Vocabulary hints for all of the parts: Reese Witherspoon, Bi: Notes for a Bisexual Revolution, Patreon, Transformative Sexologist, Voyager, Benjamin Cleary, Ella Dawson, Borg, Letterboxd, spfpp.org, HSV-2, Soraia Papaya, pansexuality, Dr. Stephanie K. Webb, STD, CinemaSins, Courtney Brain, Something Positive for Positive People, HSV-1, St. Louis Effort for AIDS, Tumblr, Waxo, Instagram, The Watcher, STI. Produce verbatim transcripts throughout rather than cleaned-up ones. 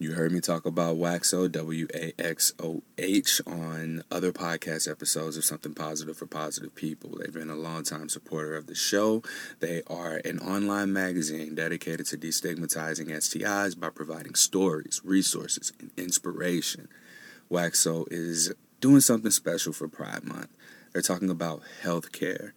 You heard me talk about Waxo, W A X O H, on other podcast episodes of Something Positive for Positive People. They've been a longtime supporter of the show. They are an online magazine dedicated to destigmatizing S T Is by providing stories, resources, and inspiration. Waxo is doing something special for Pride Month. They're talking about healthcare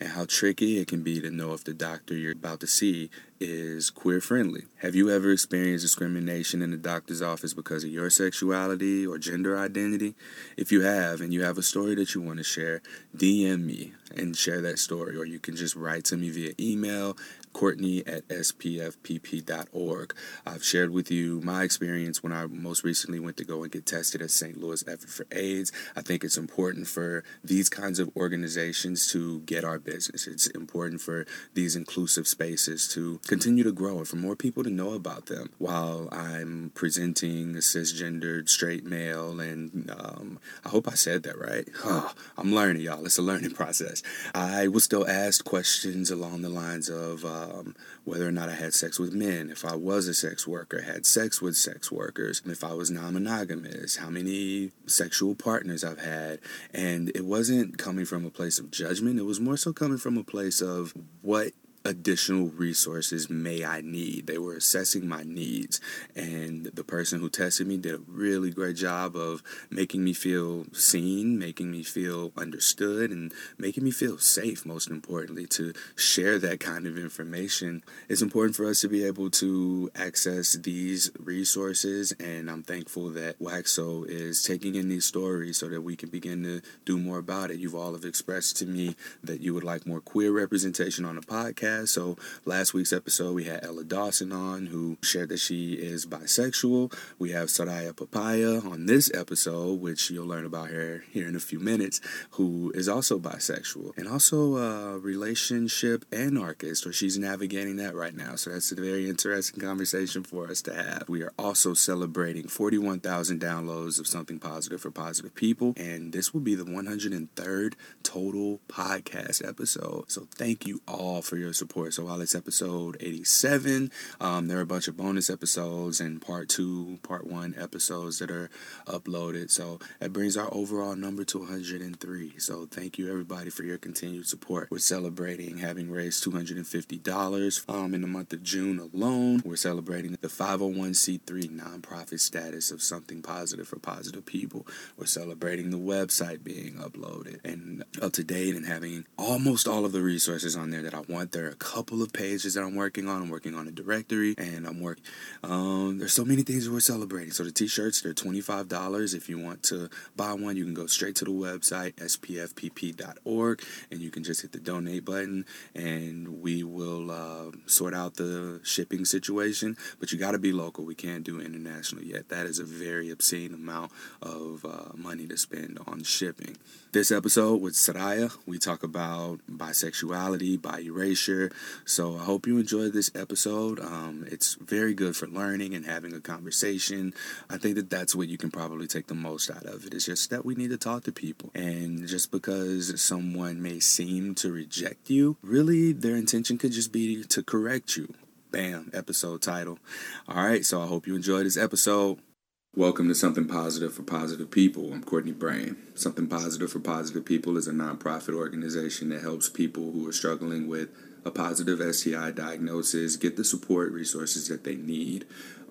and how tricky it can be to know if the doctor you're about to see is queer-friendly. Have you ever experienced discrimination in the doctor's office because of your sexuality or gender identity? If you have, and you have a story that you want to share, D M me and share that story, or you can just write to me via email, Courtney at S P F P P dot org. I've shared with you my experience when I most recently went to go and get tested at Saint Louis Effort for AIDS. I think it's important for these kinds of organizations to get our business. It's important for these inclusive spaces to continue to grow and for more people to know about them. While I'm presenting cisgendered straight male, and um, I hope I said that right. Huh, I'm learning, y'all. It's a learning process. I was still asked questions along the lines of uh, Um, whether or not I had sex with men, if I was a sex worker, had sex with sex workers, if I was non-monogamous, how many sexual partners I've had. And it wasn't coming from a place of judgment. It was more so coming from a place of what additional resources may I need. They were assessing my needs, and the person who tested me did a really great job of making me feel seen, making me feel understood, and making me feel safe, most importantly, to share that kind of information. It's important for us to be able to access these resources, and I'm thankful that Waxo is taking in these stories so that we can begin to do more about it. You've all have expressed to me that you would like more queer representation on a podcast. So last week's episode, we had Ella Dawson on, who shared that she is bisexual. We have Soraia Papaya on this episode, which you'll learn about her here in a few minutes, who is also bisexual and also a relationship anarchist, or she's navigating that right now. So that's a very interesting conversation for us to have. We are also celebrating forty-one thousand downloads of Something Positive for Positive People, and this will be the one hundred third total podcast episode. So thank you all for your support. So while it's episode eighty-seven, um, there are a bunch of bonus episodes and part two, part one episodes that are uploaded. So that brings our overall number to one hundred three. So thank you, everybody, for your continued support. We're celebrating having raised two hundred fifty dollars um, in the month of June alone. We're celebrating the five oh one c three nonprofit status of Something Positive for Positive People. We're celebrating the website being uploaded and up to date and having almost all of the resources on there that I want. There are a couple of pages that I'm working on. I'm working on a directory, and I'm working. Um, there's so many things we're celebrating. So the t-shirts, they're twenty-five dollars. If you want to buy one, you can go straight to the website, S P F P P dot org, and you can just hit the donate button, and we will uh, sort out the shipping situation. But you got to be local. We can't do international yet. That is a very obscene amount of uh, money to spend on shipping. This episode with Soraia, we talk about bisexuality, bi-erasure. So I hope you enjoyed this episode. Um, it's very good for learning and having a conversation. I think that that's what you can probably take the most out of it. It's just that we need to talk to people. And just because someone may seem to reject you, really their intention could just be to correct you. Bam, episode title. All right, so I hope you enjoyed this episode. Welcome to Something Positive for Positive People. I'm Courtney Brain. Something Positive for Positive People is a nonprofit organization that helps people who are struggling with a positive S T I diagnosis get the support resources that they need.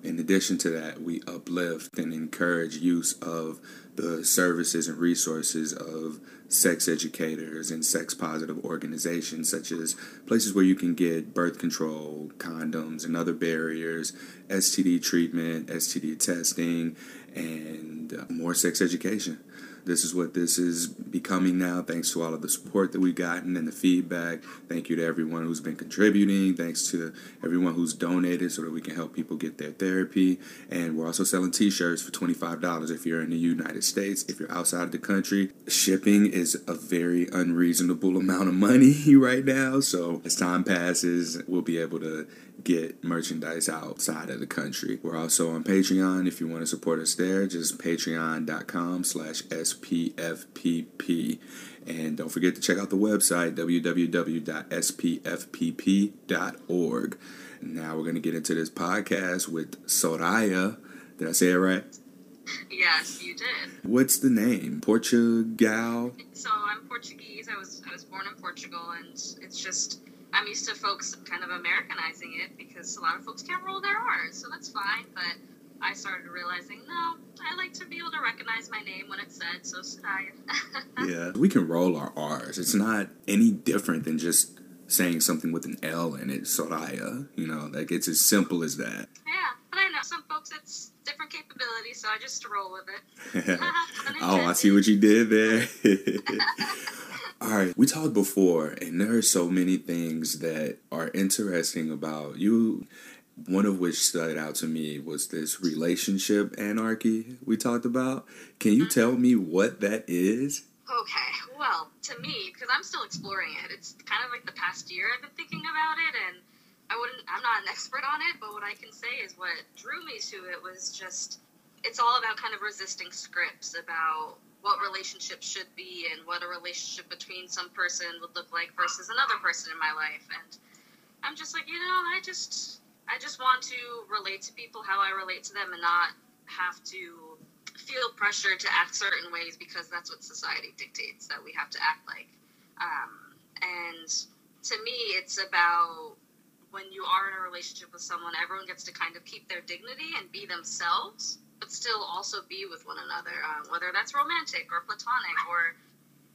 In addition to that, we uplift and encourage use of the services and resources of sex educators and sex-positive organizations, such as places where you can get birth control, condoms, and other barriers, S T D treatment, S T D testing, and more sex education. This is what this is becoming now, thanks to all of the support that we've gotten and the feedback. Thank you to everyone who's been contributing. Thanks to everyone who's donated so that we can help people get their therapy. And we're also selling t-shirts for twenty-five dollars if you're in the United States. If you're outside of the country, shipping is a very unreasonable amount of money right now. So as time passes, we'll be able to get merchandise outside of the country. We're also on Patreon. If you want to support us there, just patreon dot com slash S P F P P. And don't forget to check out the website, w w w dot S P F P P dot org. Now we're going to get into this podcast with Soraia. Did I say it right? Yes, you did. What's the name? Portugal? So I'm Portuguese. I was I was born in Portugal, and it's just, I'm used to folks kind of Americanizing it because a lot of folks can't roll their R's, so that's fine. But I started realizing, no, I like to be able to recognize my name when it's said, so Soraia. Yeah, we can roll our R's. It's not any different than just saying something with an L in it, Soraia. You know, like, it's as simple as that. Yeah, but I know some folks, it's different capabilities, so I just roll with it. Oh, I see what you did there. All right, we talked before, and there are so many things that are interesting about you. One of which stood out to me was this relationship anarchy we talked about. Can you tell me what that is? Okay, well, to me, because I'm still exploring it, it's kind of like the past year I've been thinking about it, and I wouldn't, I'm not an expert on it, but what I can say is what drew me to it was just, it's all about kind of resisting scripts about what relationships should be and what a relationship between some person would look like versus another person in my life. And I'm just like, you know, I just... I just want to relate to people how I relate to them and not have to feel pressure to act certain ways because that's what society dictates that we have to act like. Um, and to me, it's about when you are in a relationship with someone, everyone gets to kind of keep their dignity and be themselves, but still also be with one another, um, whether that's romantic or platonic or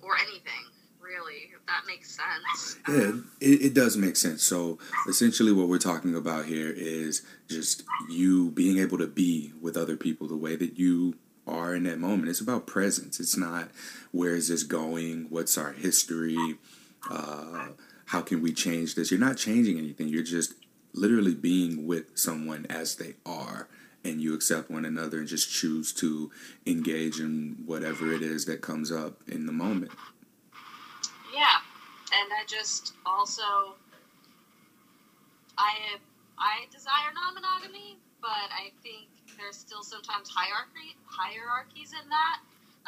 or anything. Really, if that makes sense. Um, yeah, it, it does make sense. So essentially what we're talking about here is just you being able to be with other people the way that you are in that moment. It's about presence. It's not where is this going? What's our history? Uh, how can we change this? You're not changing anything. You're just literally being with someone as they are. And you accept one another and just choose to engage in whatever it is that comes up in the moment. Yeah, and I just also, I I desire non-monogamy, but I think there's still sometimes hierarchy hierarchies in that,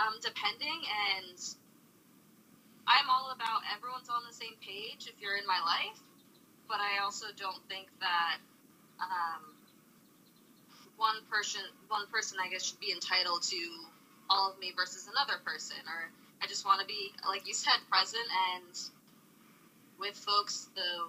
um, depending, and I'm all about everyone's on the same page if you're in my life, but I also don't think that um, one person, one person, I guess, should be entitled to all of me versus another person, or... I just want to be, like you said, present and with folks the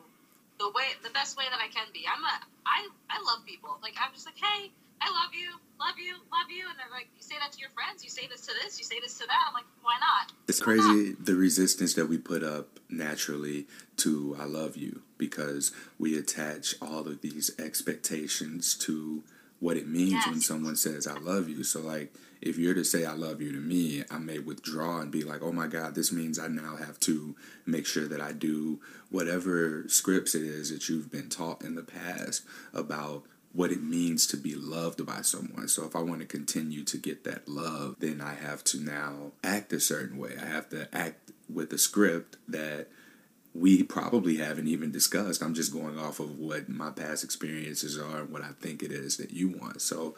the way the best way that I can be. I'm a I I love people. Like I'm just like, hey, I love you, love you, love you, and they're like, you say that to your friends, you say this to this, you say this to that. I'm like, why not? It's crazy the resistance that we put up naturally to I love you because we attach all of these expectations to what it means yes. when someone says I love you. So like if you're to say I love you to me, I may withdraw and be like, oh my God, this means I now have to make sure that I do whatever scripts it is that you've been taught in the past about what it means to be loved by someone. So if I want to continue to get that love, then I have to now act a certain way. I have to act with a script that we probably haven't even discussed. I'm just going off of what my past experiences are and what I think it is that you want. So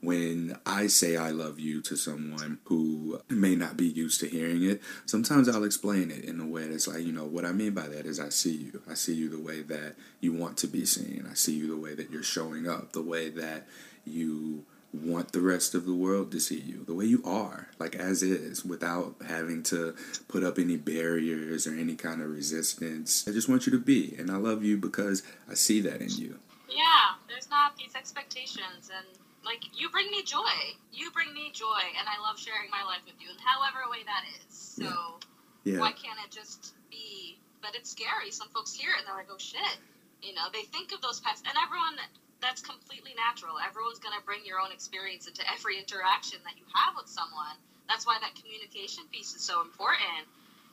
when I say I love you to someone who may not be used to hearing it, sometimes I'll explain it in a way that's like, you know, what I mean by that is I see you. I see you the way that you want to be seen. I see you the way that you're showing up, the way that you want the rest of the world to see you, the way you are, like as is, without having to put up any barriers or any kind of resistance. I just want you to be, and I love you because I see that in you. Yeah, there's not these expectations, and like, you bring me joy. You bring me joy, and I love sharing my life with you in however way that is. So yeah. Yeah. Why can't it just be, but it's scary. Some folks hear it, and they're like, oh shit. You know, they think of those past, and everyone... That's completely natural. Everyone's going to bring your own experience into every interaction that you have with someone. That's why that communication piece is so important.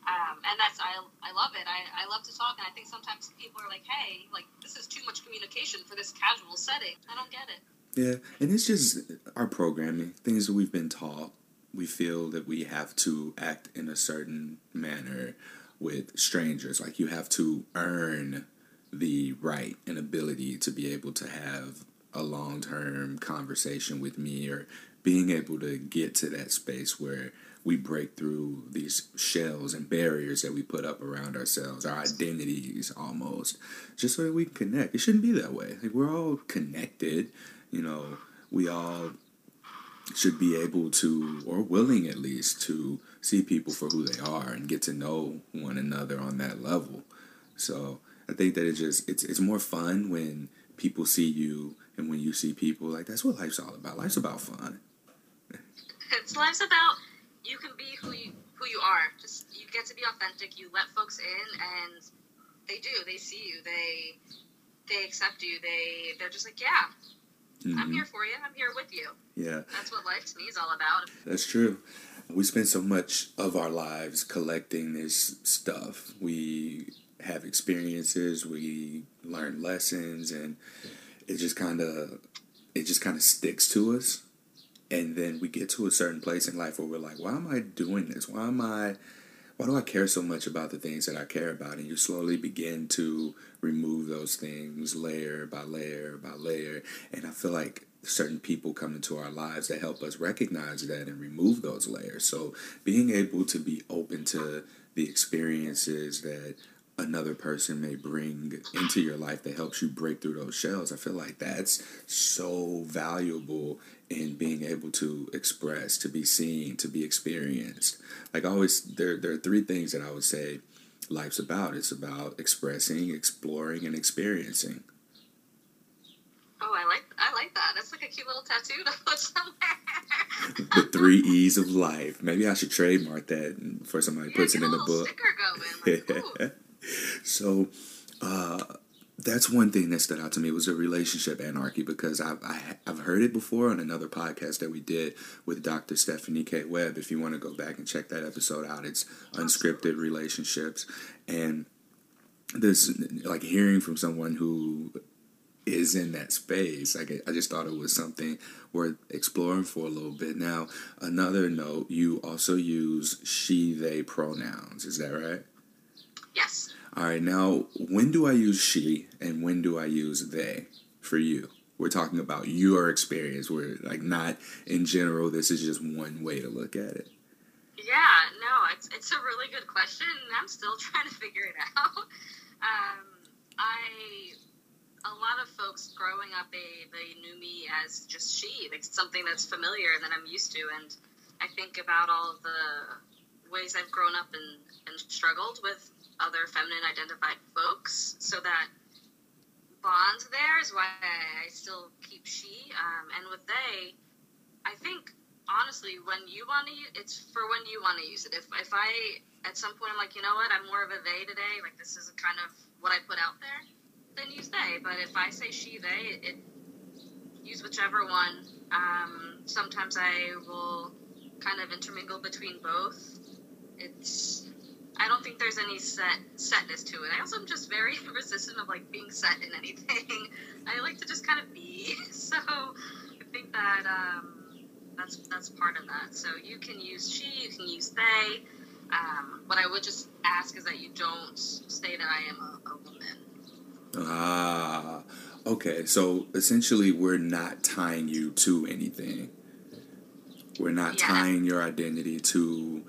Um, and that's, I I love it. I, I love to talk. And I think sometimes people are like, hey, like, this is too much communication for this casual setting. I don't get it. Yeah. And it's just our programming, things that we've been taught. We feel that we have to act in a certain manner with strangers. Like, you have to earn the right and ability to be able to have a long-term conversation with me, or being able to get to that space where we break through these shells and barriers that we put up around ourselves, our identities almost, just so that we can connect. It shouldn't be that way. Like, we're all connected, you know, we all should be able to, or willing at least, to see people for who they are and get to know one another on that level. So I think that it just it's it's more fun when people see you and when you see people. Like, that's what life's all about. Life's about fun. It's life's about you can be who you who you are. Just you get to be authentic. You let folks in, and they do. They see you. They they accept you. They they're just like, yeah. Mm-hmm. I'm here for you. I'm here with you. Yeah. That's what life to me is all about. That's true. We spend so much of our lives collecting this stuff. We have experiences, we learn lessons, and it just kind of it just kind of sticks to us. And then we get to a certain place in life where we're like, why am I doing this? Why am I why do I care so much about the things that I care about? And you slowly begin to remove those things layer by layer by layer. And I feel like certain people come into our lives that help us recognize that and remove those layers. So being able to be open to the experiences that another person may bring into your life that helps you break through those shells, I feel like that's so valuable in being able to express, to be seen, to be experienced. Like, I always, there, there are three things that I would say life's about. It's about expressing, exploring, and experiencing. Oh, I like I like that. That's like a cute little tattoo to put somewhere. The three E's of life. Maybe I should trademark that for somebody yeah, puts it in the book. Sticker going. Like, so, uh, that's one thing that stood out to me was the relationship anarchy, because I've, I, I've heard it before on another podcast that we did with Doctor Stephanie K. Webb. If you want to go back and check that episode out, it's Unscripted Relationships. And this, like, hearing from someone who is in that space, like, I just thought it was something worth exploring for a little bit. Now, another note, you also use she, they pronouns. Is that right? Yes. All right, now, when do I use she and when do I use they for you? We're talking about your experience. We're, like, not in general. This is just one way to look at it. Yeah, no, it's it's a really good question, and I'm still trying to figure it out. Um, I, a lot of folks growing up, they, they knew me as just she, like something that's familiar and that I'm used to, and I think about all the ways I've grown up and, and struggled with other feminine identified folks, so that bond there is why I still keep she. Um, and with they, I think honestly, when you want to use it's for when you want to use it. If if I at some point I'm like, you know what, I'm more of a they today, like this is kind of what I put out there, then use they. But if I say she, they, it, it use whichever one. Um, sometimes I will kind of intermingle between both. It's I don't think there's any set setness to it. I also am just very resistant of, like, being set in anything. I like to just kind of be. So I think that um, that's that's part of that. So you can use she, you can use they. Um, what I would just ask is that you don't say that I am a, a woman. Ah, okay. So essentially we're not tying you to anything. We're not yeah. tying your identity to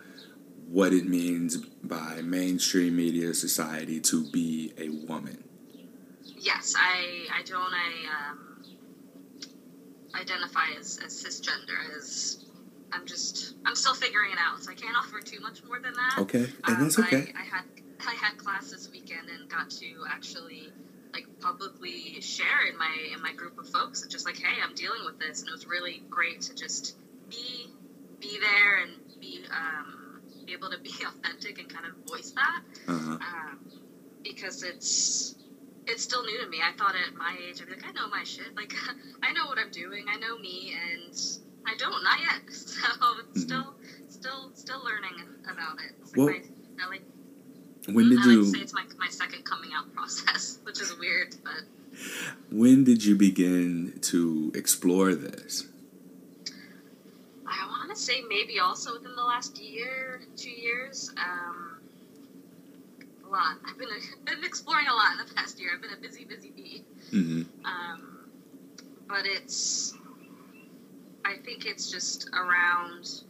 what it means by mainstream media society to be a woman. Yes, I I don't I um, identify as, as cisgender. As I'm just I'm still figuring it out, so I can't offer too much more than that. Okay, and um, that's okay. I, I had I had class this weekend and got to actually like publicly share in my in my group of folks, just like, hey, I'm dealing with this, and it was really great to just be be there and be. Um, be able to be authentic and kind of voice that uh-huh. um, because it's it's still new to me. I thought at my age I'd be like, I know my shit, like I know what I'm doing, I know me, and I don't, not yet. So mm-hmm. still still still learning about it. It's like well, my, I like, when did I you like to say it's my, my second coming out process, which is weird, but when did you begin to explore this? I want to say maybe also within the last year, two years, um, a lot. I've been been exploring a lot in the past year. I've been a busy, busy bee. Mm-hmm. Um, but it's, I think it's just around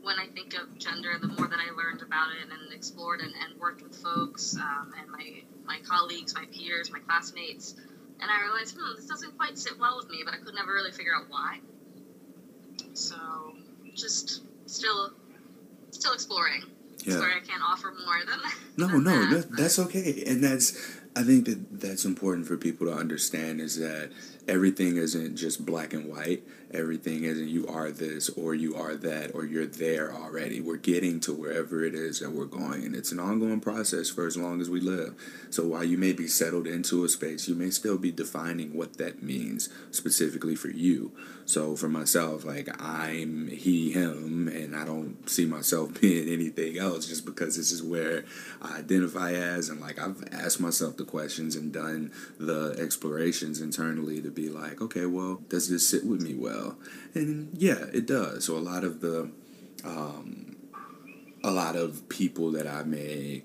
when I think of gender, the more that I learned about it and explored and, and worked with folks um, and my, my colleagues, my peers, my classmates, and I realized, hmm, this doesn't quite sit well with me, but I could never really figure out why. So just still still exploring. Yeah. Sorry, I can't offer more than no, than no, that, that, that's okay. And that's, I think that that's important for people to understand, is that everything isn't just black and white. Everything isn't you are this or you are that or you're there already. We're getting to wherever it is that we're going, and it's an ongoing process for as long as we live. So while you may be settled into a space, you may still be defining what that means specifically for you. So for myself, like, I'm he, him, and I don't see myself being anything else just because this is where I identify as. And like, I've asked myself the questions and done the explorations internally to be like, okay, well, does this sit with me well? And yeah, it does. So a lot of the, um, a lot of people that I may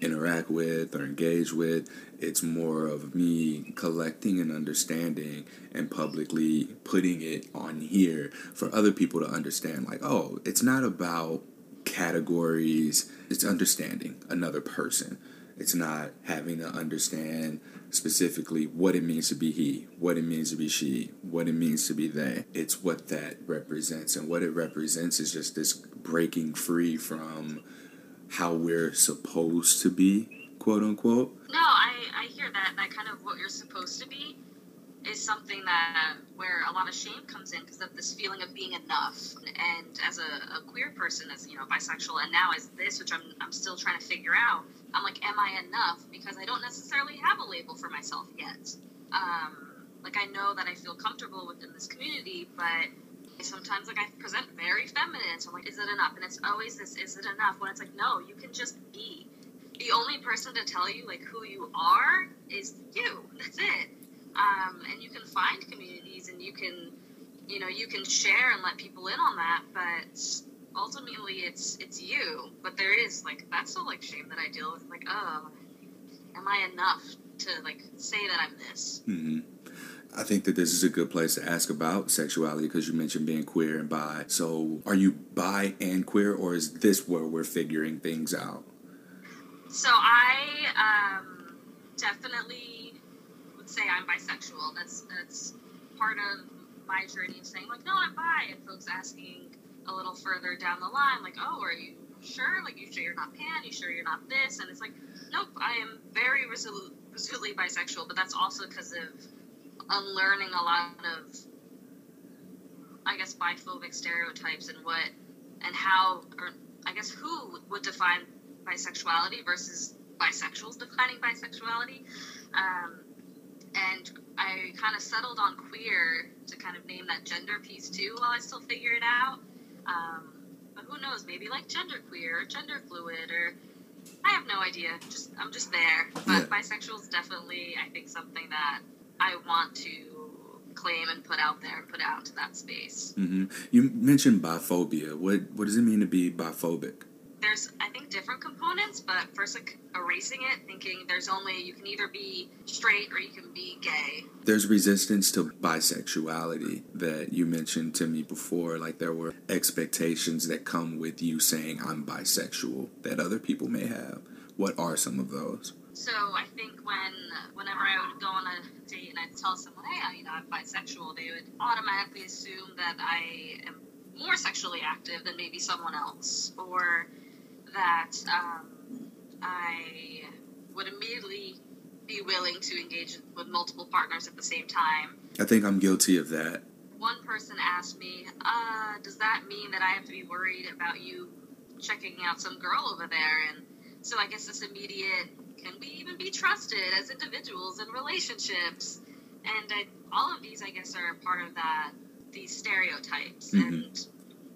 interact with or engage with, it's more of me collecting and understanding and publicly putting it on here for other people to understand. Like, oh, it's not about categories. It's understanding another person. It's not having to understand specifically what it means to be he, what it means to be she, what it means to be they. It's what that represents. And what it represents is just this breaking free from how we're supposed to be, quote unquote. No, I, I hear that. That kind of what you're supposed to be is something that where a lot of shame comes in because of this feeling of being enough. And as a, a queer person, as, you know, bisexual, and now as this, which I'm I'm still trying to figure out, I'm like, am I enough? Because I don't necessarily have a label for myself yet. Um, like, I know that I feel comfortable within this community, but sometimes, like, I present very feminine. So I'm like, is it enough? And it's always this, is it enough? When it's like, no, you can just be. The only person to tell you, like, who you are is you. That's it. Um, and you can find communities and you can, you know, you can share and let people in on that, but ultimately it's, it's you. But there is, like, that's still, like, shame that I deal with. Like, oh, am I enough to, like, say that I'm this? Mm-hmm. I think that this is a good place to ask about sexuality, because you mentioned being queer and bi. So are you bi and queer, or is this where we're figuring things out? So I, um, definitely would say I'm bisexual. That's, that's part of my journey of saying, like, no, I'm bi. And folks asking a little further down the line, like, oh, are you sure? Like, you sure you're not pan? You sure you're not this? And it's like, nope, I am very resolute, resolutely bisexual, but that's also because of unlearning a lot of, I guess, biphobic stereotypes and what, and how, or I guess who would define bisexuality versus bisexuals defining bisexuality. Um, and I kind of settled on queer to kind of name that gender piece too while I still figure it out. Um, but who knows, maybe like genderqueer or gender fluid, or I have no idea. Just I'm just there. But bisexual is definitely, I think, something that I want to claim and put out there and put out into that space. Mm-hmm. You mentioned biphobia. What what does it mean to be biphobic? There's, I think, different components, but first, like, erasing it, thinking there's only, you can either be straight or you can be gay. There's resistance to bisexuality that you mentioned to me before. Like, there were expectations that come with you saying I'm bisexual that other people may have. What are some of those? So I think when, whenever I would go on a date and I'd tell someone, hey, I, you know, I'm bisexual, they would automatically assume that I am more sexually active than maybe someone else, or that um, I would immediately be willing to engage with multiple partners at the same time. I think I'm guilty of that. One person asked me, uh, does that mean that I have to be worried about you checking out some girl over there? And so I guess this immediate, can we even be trusted as individuals in relationships? And I, all of these, I guess, are part of that, these stereotypes. Mm-hmm. And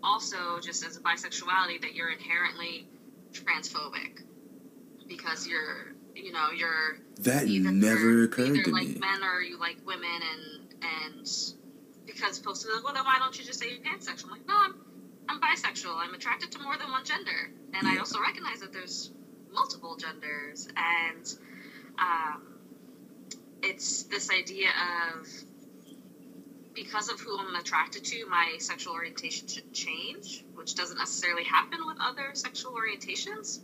also, just as a bisexuality, that you're inherently transphobic because you're, you know, you're... That never occurred to me. You like men or you like women, and and because folks are like, well, then why don't you just say you're pansexual? I'm like, no, I'm, I'm bisexual. I'm attracted to more than one gender. And yeah. I also recognize that there's multiple genders, and um, it's this idea of, because of who I'm attracted to, my sexual orientation should change, which doesn't necessarily happen with other sexual orientations.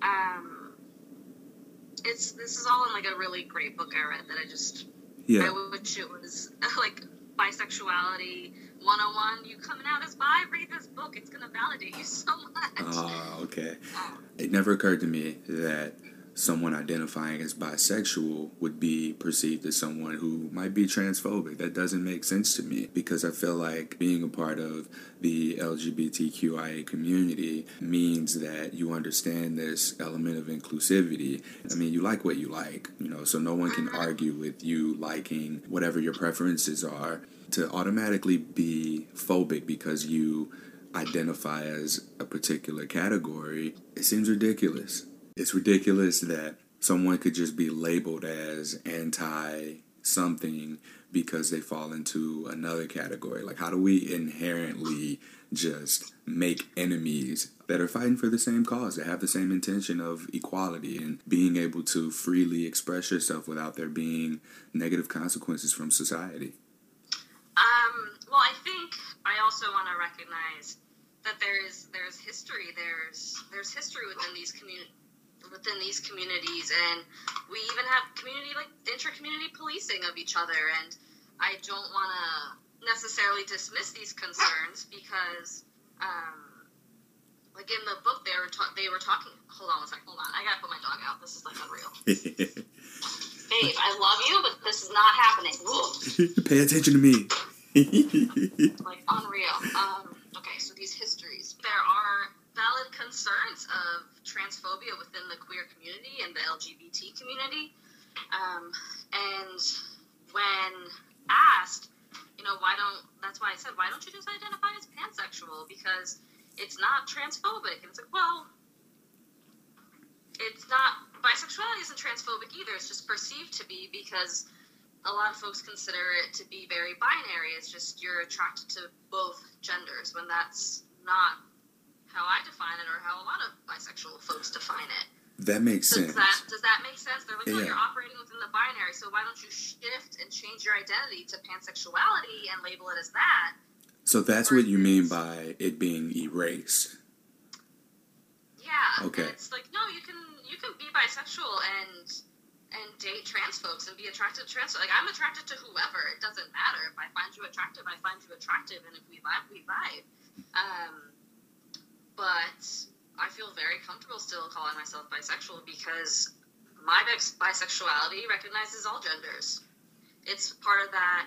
Um, it's this is all in like a really great book I read that I just yeah. I wish it was like Bisexuality one oh one, you coming out as bi, read this book, it's going to validate you so much. Oh, okay. Oh. It never occurred to me that someone identifying as bisexual would be perceived as someone who might be transphobic. That doesn't make sense to me, because I feel like being a part of the L G B T Q I A community means that you understand this element of inclusivity. I mean, you like what you like, you know, so no one can argue with you liking whatever your preferences are. To automatically be phobic because you identify as a particular category, it seems ridiculous. It's ridiculous that someone could just be labeled as anti-something because they fall into another category. Like, how do we inherently just make enemies that are fighting for the same cause, that have the same intention of equality and being able to freely express yourself without there being negative consequences from society? Um, well, I think I also want to recognize that there is there's history. There's, there's history within these communities. within these communities, and we even have community, like, inter-community policing of each other, and I don't want to necessarily dismiss these concerns, because, um, like, in the book, they were, ta- they were talking, hold on one second, hold on, I gotta put my dog out, this is, like, unreal. Babe, I love you, but this is not happening. Pay attention to me. Like, unreal. Um, okay, so these histories, there are valid concerns of transphobia within the queer community and the L G B T community. Um, and when asked, you know, why don't, that's why I said, why don't you just identify as pansexual? Because it's not transphobic. And it's like, well, it's not, bisexuality isn't transphobic either. It's just perceived to be, because a lot of folks consider it to be very binary. It's just you're attracted to both genders, when that's not how I define it, or how a lot of bisexual folks define it. That makes does sense. That, does that make sense? They're like, yeah. Oh, you're operating within the binary, so why don't you shift and change your identity to pansexuality and label it as that? So that's or what you mean by it being erased. Yeah. Okay. And it's like, no, you can you can be bisexual and and date trans folks and be attracted to trans. Like, I'm attracted to whoever. It doesn't matter. If I find you attractive, I find you attractive, and if we vibe, we vibe. Um. But I feel very comfortable still calling myself bisexual, because my bisexuality recognizes all genders. It's part of that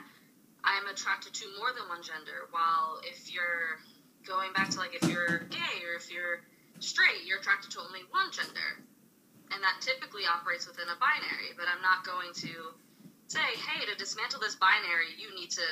I'm attracted to more than one gender, while if you're going back to, like, if you're gay or if you're straight, you're attracted to only one gender. And that typically operates within a binary. But I'm not going to say, hey, to dismantle this binary, you need to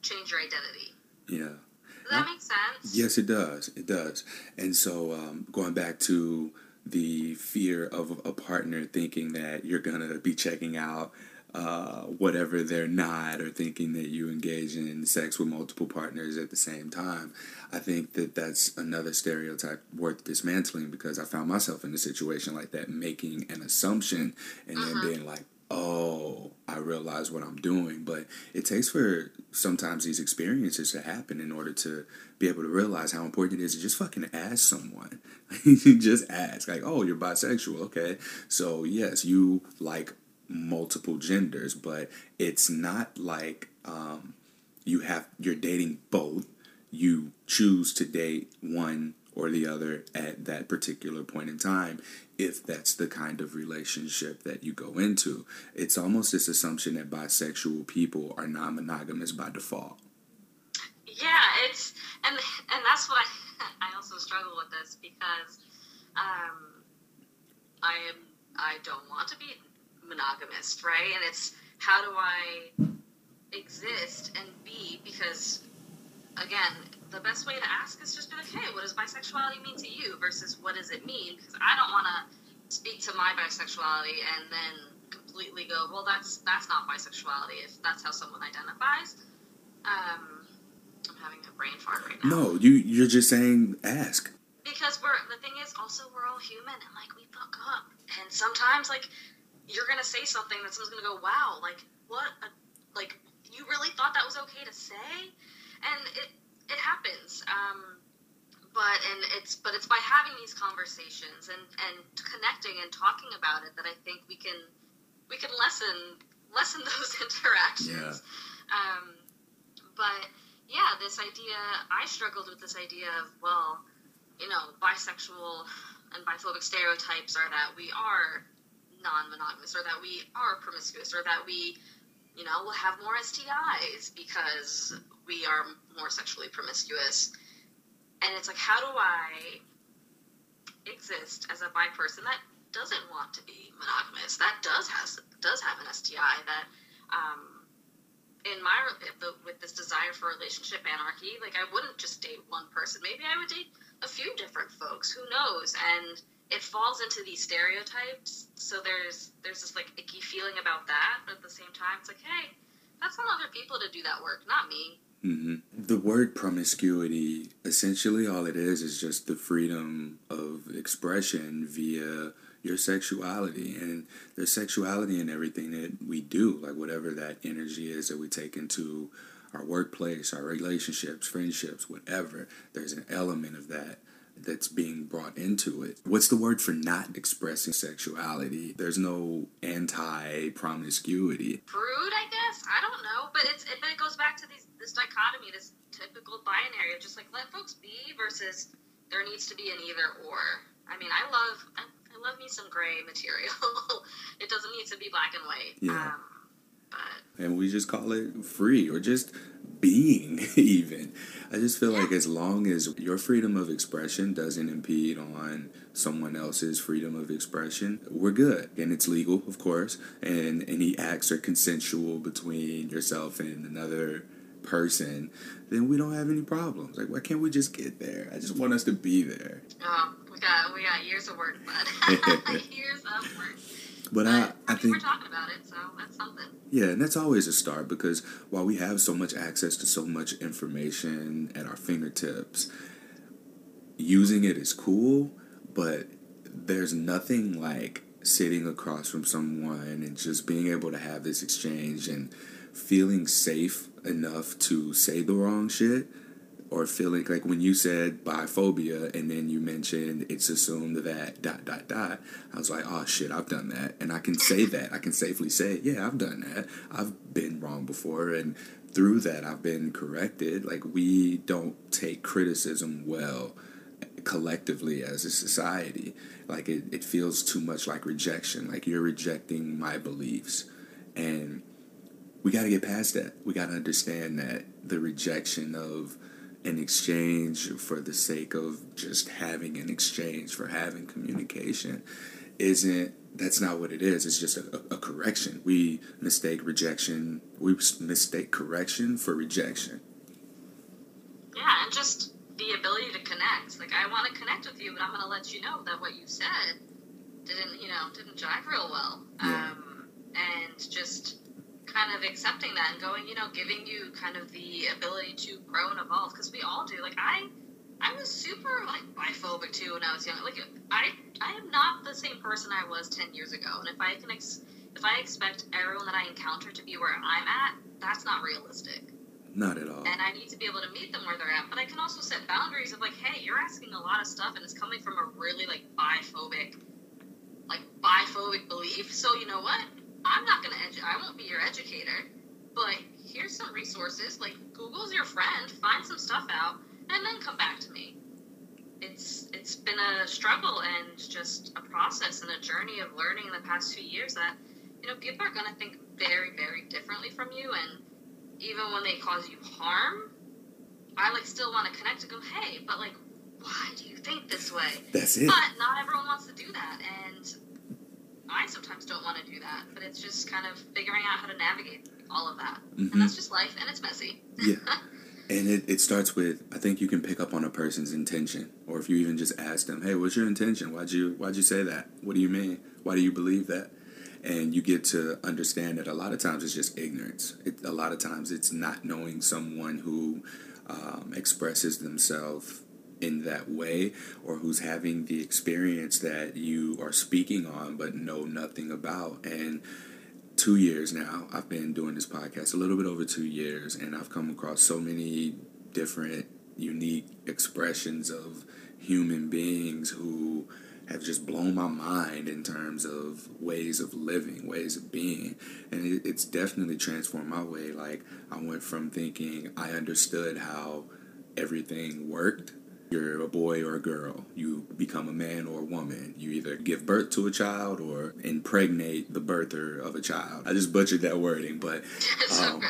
change your identity. Yeah. Does that make sense? Yes, it does. It does. And so um, going back to the fear of a partner thinking that you're going to be checking out uh, whatever they're not, or thinking that you engage in sex with multiple partners at the same time, I think that that's another stereotype worth dismantling, because I found myself in a situation like that, making an assumption and uh-huh. then being like, oh, I realize what I'm doing. But it takes for sometimes these experiences to happen in order to be able to realize how important it is to just fucking ask someone. Just ask, like, oh, you're bisexual. Okay. So yes, you like multiple genders, but it's not like um, you have, you're dating both. You choose to date one or the other at that particular point in time, if that's the kind of relationship that you go into. It's almost this assumption that bisexual people are non-monogamous by default. Yeah, it's, and and that's what I, I also struggle with this, because um, I am, I don't want to be monogamous, right? And it's, how do I exist and be, because, again, the best way to ask is just be like, hey, what does bisexuality mean to you versus what does it mean? Because I don't want to speak to my bisexuality and then completely go, well, that's that's not bisexuality if that's how someone identifies. Um, I'm having a brain fart right now. No, you, you're just saying ask. Because we're the thing is also we're all human, and, like, we fuck up. And sometimes, like, you're going to say something that someone's going to go, wow, like, what, a, like, you really thought that was okay to say? And it... It happens, um, but and it's but it's by having these conversations and, and connecting and talking about it that I think we can we can lessen lessen those interactions. Yeah. Um, But yeah, this idea, I struggled with this idea of, well, you know, bisexual and biphobic stereotypes are that we are non-monogamous, or that we are promiscuous, or that we, you know, will have more S T Is because we are more sexually promiscuous. And it's like, how do I exist as a bi person that doesn't want to be monogamous, that does has does have an S T I, that um, in my with this desire for relationship anarchy, like I wouldn't just date one person. Maybe I would date a few different folks. Who knows? And it falls into these stereotypes. So there's there's this like icky feeling about that. But at the same time, it's like, hey, that's on other people to do that work, not me. Mm-hmm. The word promiscuity, essentially all it is is just the freedom of expression via your sexuality, and there's sexuality in everything that we do, like whatever that energy is that we take into our workplace, our relationships, friendships, whatever, there's an element of that that's being brought into it. What's the word for not expressing sexuality? There's no anti-promiscuity. Prude, I guess? I don't know. But it's, it, it goes back to these, this dichotomy, this typical binary of just like, let folks be versus there needs to be an either or. I mean, I love I, I love me some gray material. It doesn't need to be black and white. Yeah. Um, but. And we just call it free or just being even. I just feel yeah. like as long as your freedom of expression doesn't impede on someone else's freedom of expression, we're good. And it's legal, of course, and any acts are consensual between yourself and another person, then we don't have any problems. Like, why can't we just get there? I just want us to be there. Um, we got we got years of work, bud. years of work. But, but I, I think we're talking about it, so that's something. Yeah, and that's always a start, because while we have so much access to so much information at our fingertips, using it is cool, but there's nothing like sitting across from someone and just being able to have this exchange and feeling safe enough to say the wrong shit. Or feeling like when you said biphobia and then you mentioned it's assumed that dot, dot, dot. I was like, oh, shit, I've done that. And I can say that. I can safely say, yeah, I've done that. I've been wrong before. And through that, I've been corrected. Like, we don't take criticism well collectively as a society. Like, it, it feels too much like rejection. Like, you're rejecting my beliefs. And we got to get past that. We got to understand that the rejection of an exchange for the sake of just having an exchange, for having communication, isn't, that's not what it is. It's just a, a correction. We mistake rejection, we mistake correction for rejection. Yeah, and just the ability to connect. Like, I want to connect with you, but I'm going to let you know that what you said didn't, you know, didn't jive real well. Yeah. Um, and just kind of accepting that and going, you know, giving you kind of the ability to grow and evolve, because we all do. Like, I I was super, like, biphobic, too, when I was young. Like, I I am not the same person I was ten years ago, and if I can, ex- if I expect everyone that I encounter to be where I'm at, that's not realistic. Not at all. And I need to be able to meet them where they're at, but I can also set boundaries of, like, hey, you're asking a lot of stuff, and it's coming from a really, like, biphobic, like, biphobic belief, so you know what? I'm not going to, edu- I won't be your educator, but here's some resources, like, Google's your friend, find some stuff out, and then come back to me. It's It's been a struggle and just a process and a journey of learning in the past few years that, you know, people are going to think very, very differently from you, and even when they cause you harm, I, like, still want to connect and go, hey, but, like, why do you think this way? That's it. But not everyone wants to do that, and I sometimes don't want to do that, but it's just kind of figuring out how to navigate all of that. Mm-hmm. And that's just life, and it's messy. Yeah. And it, it starts with, I think you can pick up on a person's intention, or if you even just ask them, hey, what's your intention? Why'd you, why'd you say that? What do you mean? Why do you believe that? And you get to understand that a lot of times it's just ignorance. It, a lot of times it's not knowing someone who um, expresses themselves in that way, or who's having the experience that you are speaking on but know nothing about. And two years now, I've been doing this podcast, a little bit over two years, and I've come across so many different unique expressions of human beings who have just blown my mind in terms of ways of living, ways of being. And it, it's definitely transformed my way. Like, I went from thinking I understood how everything worked. You're a boy or a girl. You become a man or a woman. You either give birth to a child or impregnate the birther of a child. I just butchered that wording, but... Um,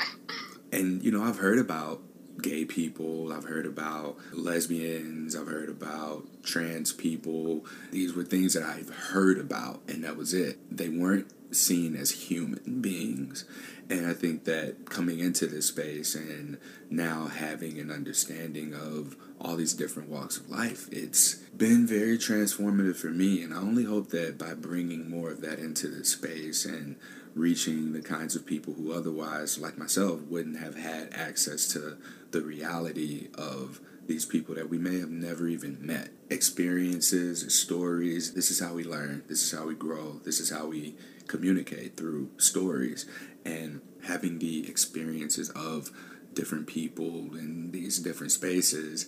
and, you know, I've heard about gay people, I've heard about lesbians, I've heard about trans people. These were things that I've heard about, and that was it. They weren't seen as human beings. And I think that coming into this space and now having an understanding of all these different walks of life, it's been very transformative for me. And I only hope that by bringing more of that into this space and reaching the kinds of people who otherwise, like myself, wouldn't have had access to the reality of these people that we may have never even met. Experiences, stories, this is how we learn, this is how we grow, this is how we communicate through stories. And having the experiences of different people in these different spaces,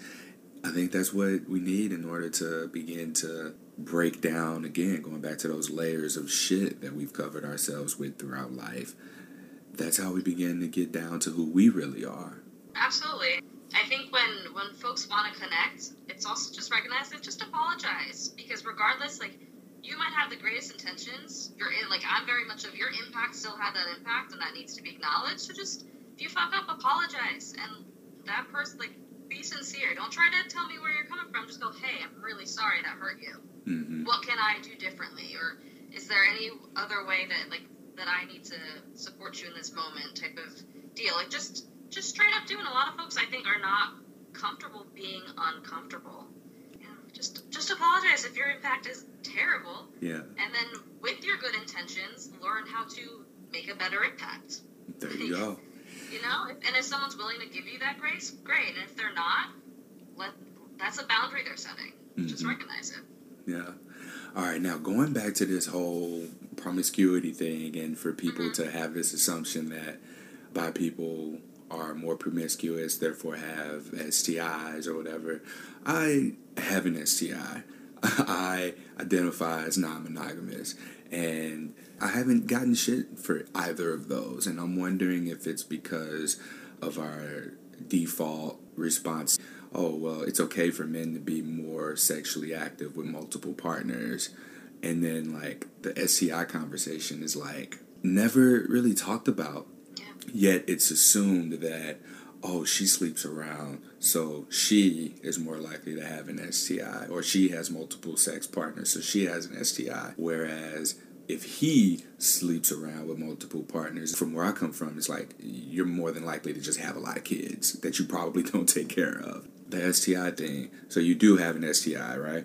I think that's what we need in order to begin to break down, again, going back to those layers of shit that we've covered ourselves with throughout life. That's how we begin to get down to who we really are. Absolutely. I think when, when folks want to connect, it's also just recognize they've just apologized. Because regardless, like, you might have the greatest intentions. You're in, like, I'm very much of your impact still had that impact, and that needs to be acknowledged. So just, if you fuck up, apologize. And that person, like, be sincere. Don't try to tell me where you're coming from. Just go, hey, I'm really sorry that hurt you. Mm-hmm. What can I do differently? Or is there any other way that, like, that I need to support you in this moment type of deal? Like, just, just straight up doing. A lot of folks, I think, are not comfortable being uncomfortable. Yeah, just, just apologize if your impact is terrible. Yeah. And then with your good intentions, learn how to make a better impact. There you go. You know, and if someone's willing to give you that grace, great. And if they're not, let that's a boundary they're setting. Mm-hmm. Just recognize it. Yeah. All right. Now, going back to this whole promiscuity thing, and for people mm-hmm. to have this assumption that bi people are more promiscuous, therefore have S T Is or whatever. I have an S T I. I identify as non-monogamous, and I haven't gotten shit for either of those, and I'm wondering if it's because of our default response. Oh, well, it's okay for men to be more sexually active with multiple partners, and then, like, the S T I conversation is, like, never really talked about, yet it's assumed that, oh, she sleeps around, so she is more likely to have an S T I, or she has multiple sex partners, so she has an S T I, whereas if he sleeps around with multiple partners, from where I come from, it's like, you're more than likely to just have a lot of kids that you probably don't take care of. The S T I thing. So you do have an S T I, right?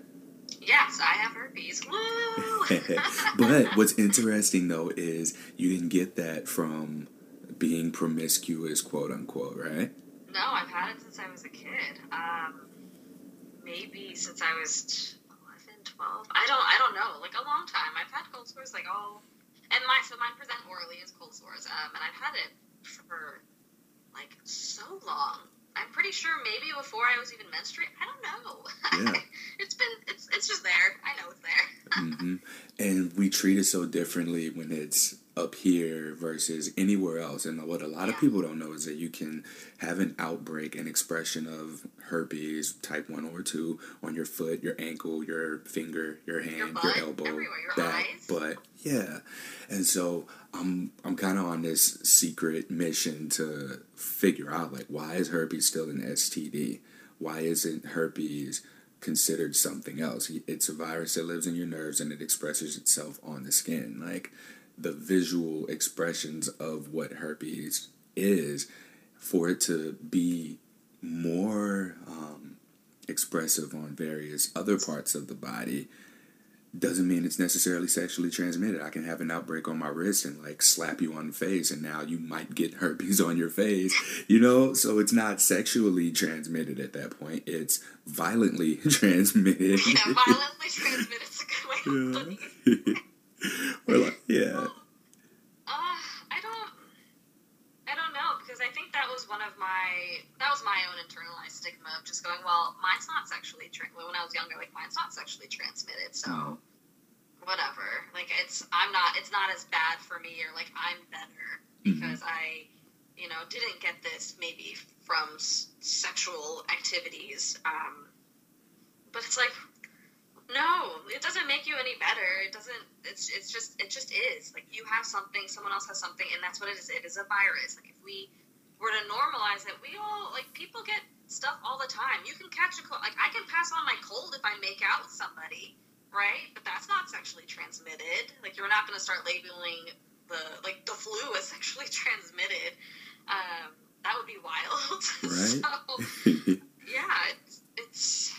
Yes, I have herpes. Woo! But what's interesting, though, is you didn't get that from being promiscuous, quote unquote, right? No, I've had it since I was a kid. Um, maybe since I was eleven, twelve. I don't, I don't know. Like, a long time. I've had cold sores, like, all, and my so mine present orally as cold sores. Um, and I've had it for, like, so long. I'm pretty sure maybe before I was even menstruating. I don't know. Yeah. it's been, it's, it's just there. I know it's there. mm-hmm. And we treat it so differently when it's up here versus anywhere else. And what a lot yeah. of people don't know is that you can have an outbreak, an expression of herpes type one or two on your foot, your ankle, your finger, your hand, your, butt, your elbow, your back, eyes. Butt. Yeah. And so I'm I'm kind of on this secret mission to figure out, like, why is herpes still an S T D? Why isn't herpes considered something else? It's a virus that lives in your nerves, and it expresses itself on the skin. Like, the visual expressions of what herpes is, for it to be more um, expressive on various other parts of the body doesn't mean it's necessarily sexually transmitted. I can have an outbreak on my wrist and, like, slap you on the face, and now you might get herpes on your face, you know? So it's not sexually transmitted at that point. It's violently transmitted. Yeah, violently transmitted is a good way of putting it. We're like, yeah. Uh, I don't, I don't know, because I think that was one of my that was my own internalized stigma of just going, well, mine's not sexually trans. When I was younger, like, mine's not sexually transmitted, so oh. whatever. Like, it's, I'm not, it's not as bad for me, or, like, I'm better because mm-hmm. I, you know, didn't get this maybe from s- sexual activities. Um, but it's like, no, it doesn't make you any better. It doesn't, it's, it's just, it just is. Like, you have something, someone else has something, and that's what it is. It is a virus. Like, if we were to normalize it, we all, like, people get stuff all the time. You can catch a cold. Like, I can pass on my cold if I make out with somebody, right? But that's not sexually transmitted. Like, you're not going to start labeling the, like, the flu as sexually transmitted. Um, that would be wild. Right. So, yeah, it's, it's,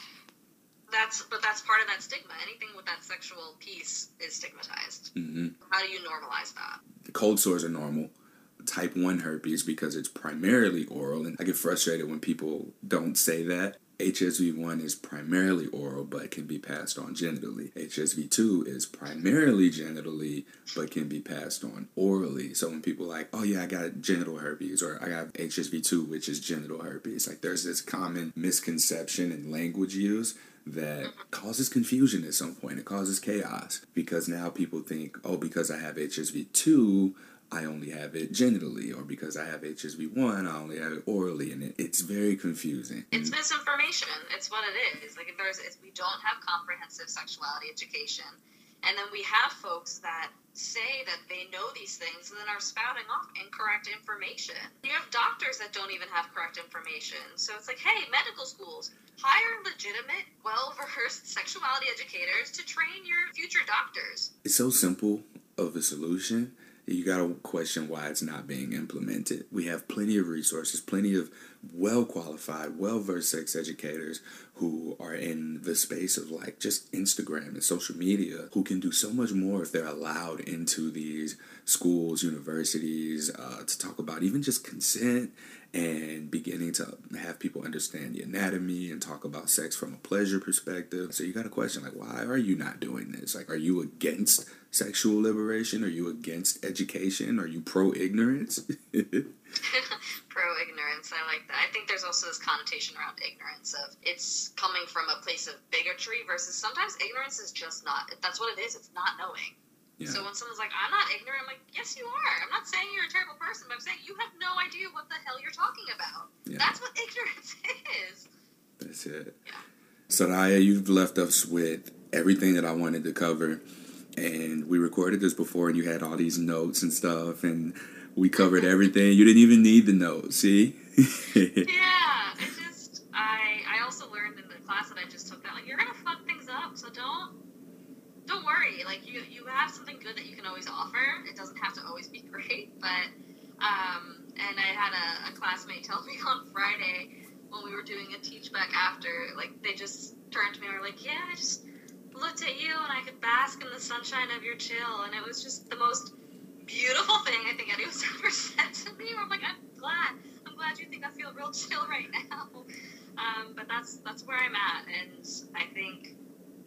that's, but that's part of that stigma. Anything with that sexual piece is stigmatized. Mm-hmm. How do you normalize that? The cold sores are normal. Type one herpes, because it's primarily oral, and I get frustrated when people don't say that. H S V one is primarily oral, but can be passed on genitally. H S V two is primarily genitally, but can be passed on orally. So when people are like, oh yeah, I got genital herpes, or I got H S V two, which is genital herpes, like, there's this common misconception in language use that causes confusion at some point. It causes chaos, because now people think, oh, because I have H S V two, I only have it genitally, or because I have H S V one, I only have it orally, and it, it's very confusing. It's misinformation. It's what it is. Like, if there's, if we don't have comprehensive sexuality education, and then we have folks that say that they know these things and then are spouting off incorrect information. You have doctors that don't even have correct information. So it's like, hey, medical schools, hire legitimate, well-versed sexuality educators to train your future doctors. It's so simple of a solution. You got to question why it's not being implemented. We have plenty of resources, plenty of well-qualified, well-versed sex educators who are in the space of, like, just Instagram and social media, who can do so much more if they're allowed into these schools, universities, uh, to talk about even just consent and beginning to have people understand the anatomy and talk about sex from a pleasure perspective. So you got to question, like, why are you not doing this? Like, are you against sexual liberation? Are you against education? Are you pro-ignorance? Pro-ignorance, I like that. I think there's also this connotation around ignorance of it's coming from a place of bigotry versus sometimes ignorance is just not, that's what it is, it's not knowing. Yeah. So when someone's like, I'm not ignorant, I'm like, yes you are. I'm not saying you're a terrible person, but I'm saying you have no idea what the hell you're talking about. Yeah. That's what ignorance is. That's it. Yeah. Soraia, you've left us with everything that I wanted to cover. And we recorded this before, and you had all these notes and stuff, and we covered everything. You didn't even need the notes, see? Yeah, I just, I I also learned in the class that I just took that, like, you're going to fuck things up, so don't, don't worry. Like, you, you have something good that you can always offer. It doesn't have to always be great, but, um, and I had a, a classmate tell me on Friday when we were doing a teach back after, like, they just turned to me and were like, yeah, I just looked at you and I could bask in the sunshine of your chill, and it was just the most beautiful thing I think anyone's ever said to me, where I'm like, I'm glad I'm glad you think I feel real chill right now. Um, but that's that's where I'm at, and I think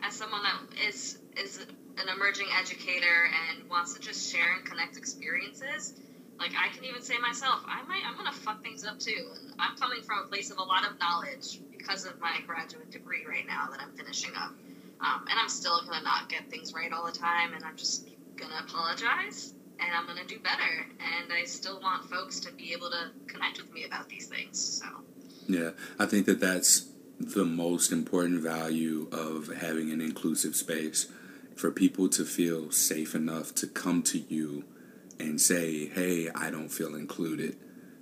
as someone that is is an emerging educator and wants to just share and connect experiences, like, I can even say myself, I might I'm gonna fuck things up too, and I'm coming from a place of a lot of knowledge because of my graduate degree right now that I'm finishing up. Um, and I'm still going to not get things right all the time, and I'm just going to apologize, and I'm going to do better, and I still want folks to be able to connect with me about these things, so. Yeah, I think that that's the most important value of having an inclusive space, for people to feel safe enough to come to you and say, hey, I don't feel included,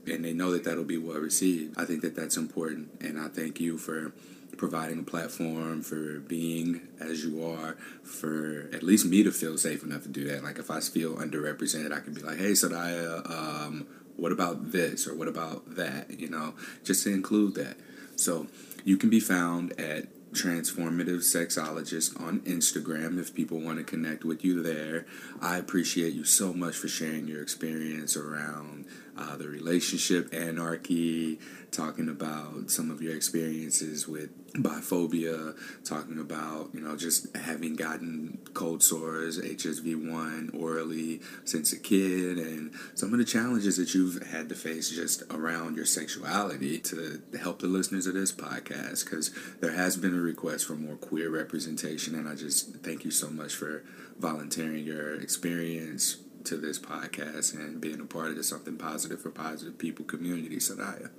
and they know that that'll be well received. I think that that's important, and I thank you for providing a platform, for being as you are, for at least me to feel safe enough to do that. Like, if I feel underrepresented, I can be like, hey, Soraia, um, what about this, or what about that, you know, just to include that. So you can be found at Transformative Sexologist on Instagram if people want to connect with you there. I appreciate you so much for sharing your experience around uh, the relationship anarchy, talking about some of your experiences with biphobia, talking about, you know, just having gotten cold sores, H S V one orally since a kid, and some of the challenges that you've had to face just around your sexuality to help the listeners of this podcast, because there has been a request for more queer representation, and I just thank you so much for volunteering your experience to this podcast and being a part of the Something Positive for Positive People community, Soraia.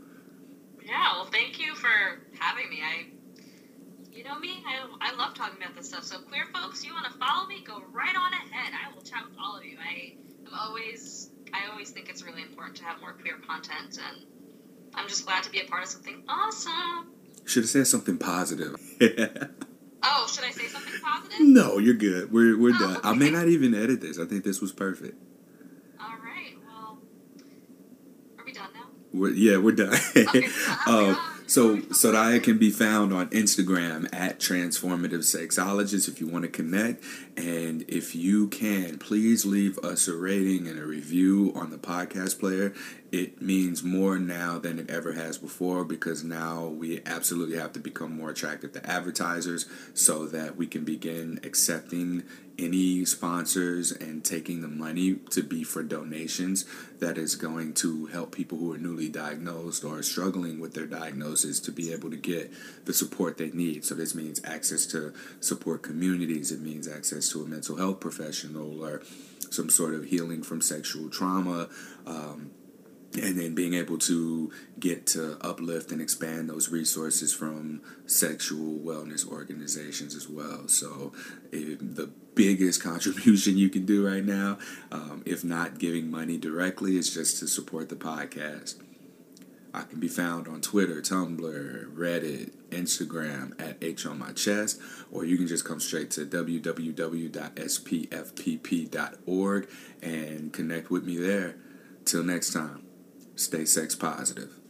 Yeah, well, thank you for having me. I You know me, I, I love talking about this stuff. So queer folks, you want to follow me, go right on ahead. I will chat with all of you. I am always, I always think it's really important to have more queer content, and I'm just glad to be a part of something awesome. Should have said something positive. Oh, should I say something positive? No, you're good. We're we're oh, done. Okay. I may not even edit this. I think this was perfect. All right. Well, are we done now? We're, yeah, we're done. Okay, um, So, Soraia can be found on Instagram at Transformative Sexologist if you want to connect. And if you can, please leave us a rating and a review on the podcast player. It means more now than it ever has before, because now we absolutely have to become more attractive to advertisers so that we can begin accepting any sponsors and taking the money to be for donations that is going to help people who are newly diagnosed or struggling with their diagnosis to be able to get the support they need. So this means access to support communities. It means access to a mental health professional or some sort of healing from sexual trauma, um, and then being able to get to uplift and expand those resources from sexual wellness organizations as well. So it, the biggest contribution you can do right now, um, if not giving money directly, is just to support the podcast. I can be found on Twitter, Tumblr, Reddit, Instagram at H on my chest, or you can just come straight to w w w dot s p f p p dot org and connect with me there. Till next time. Stay sex positive.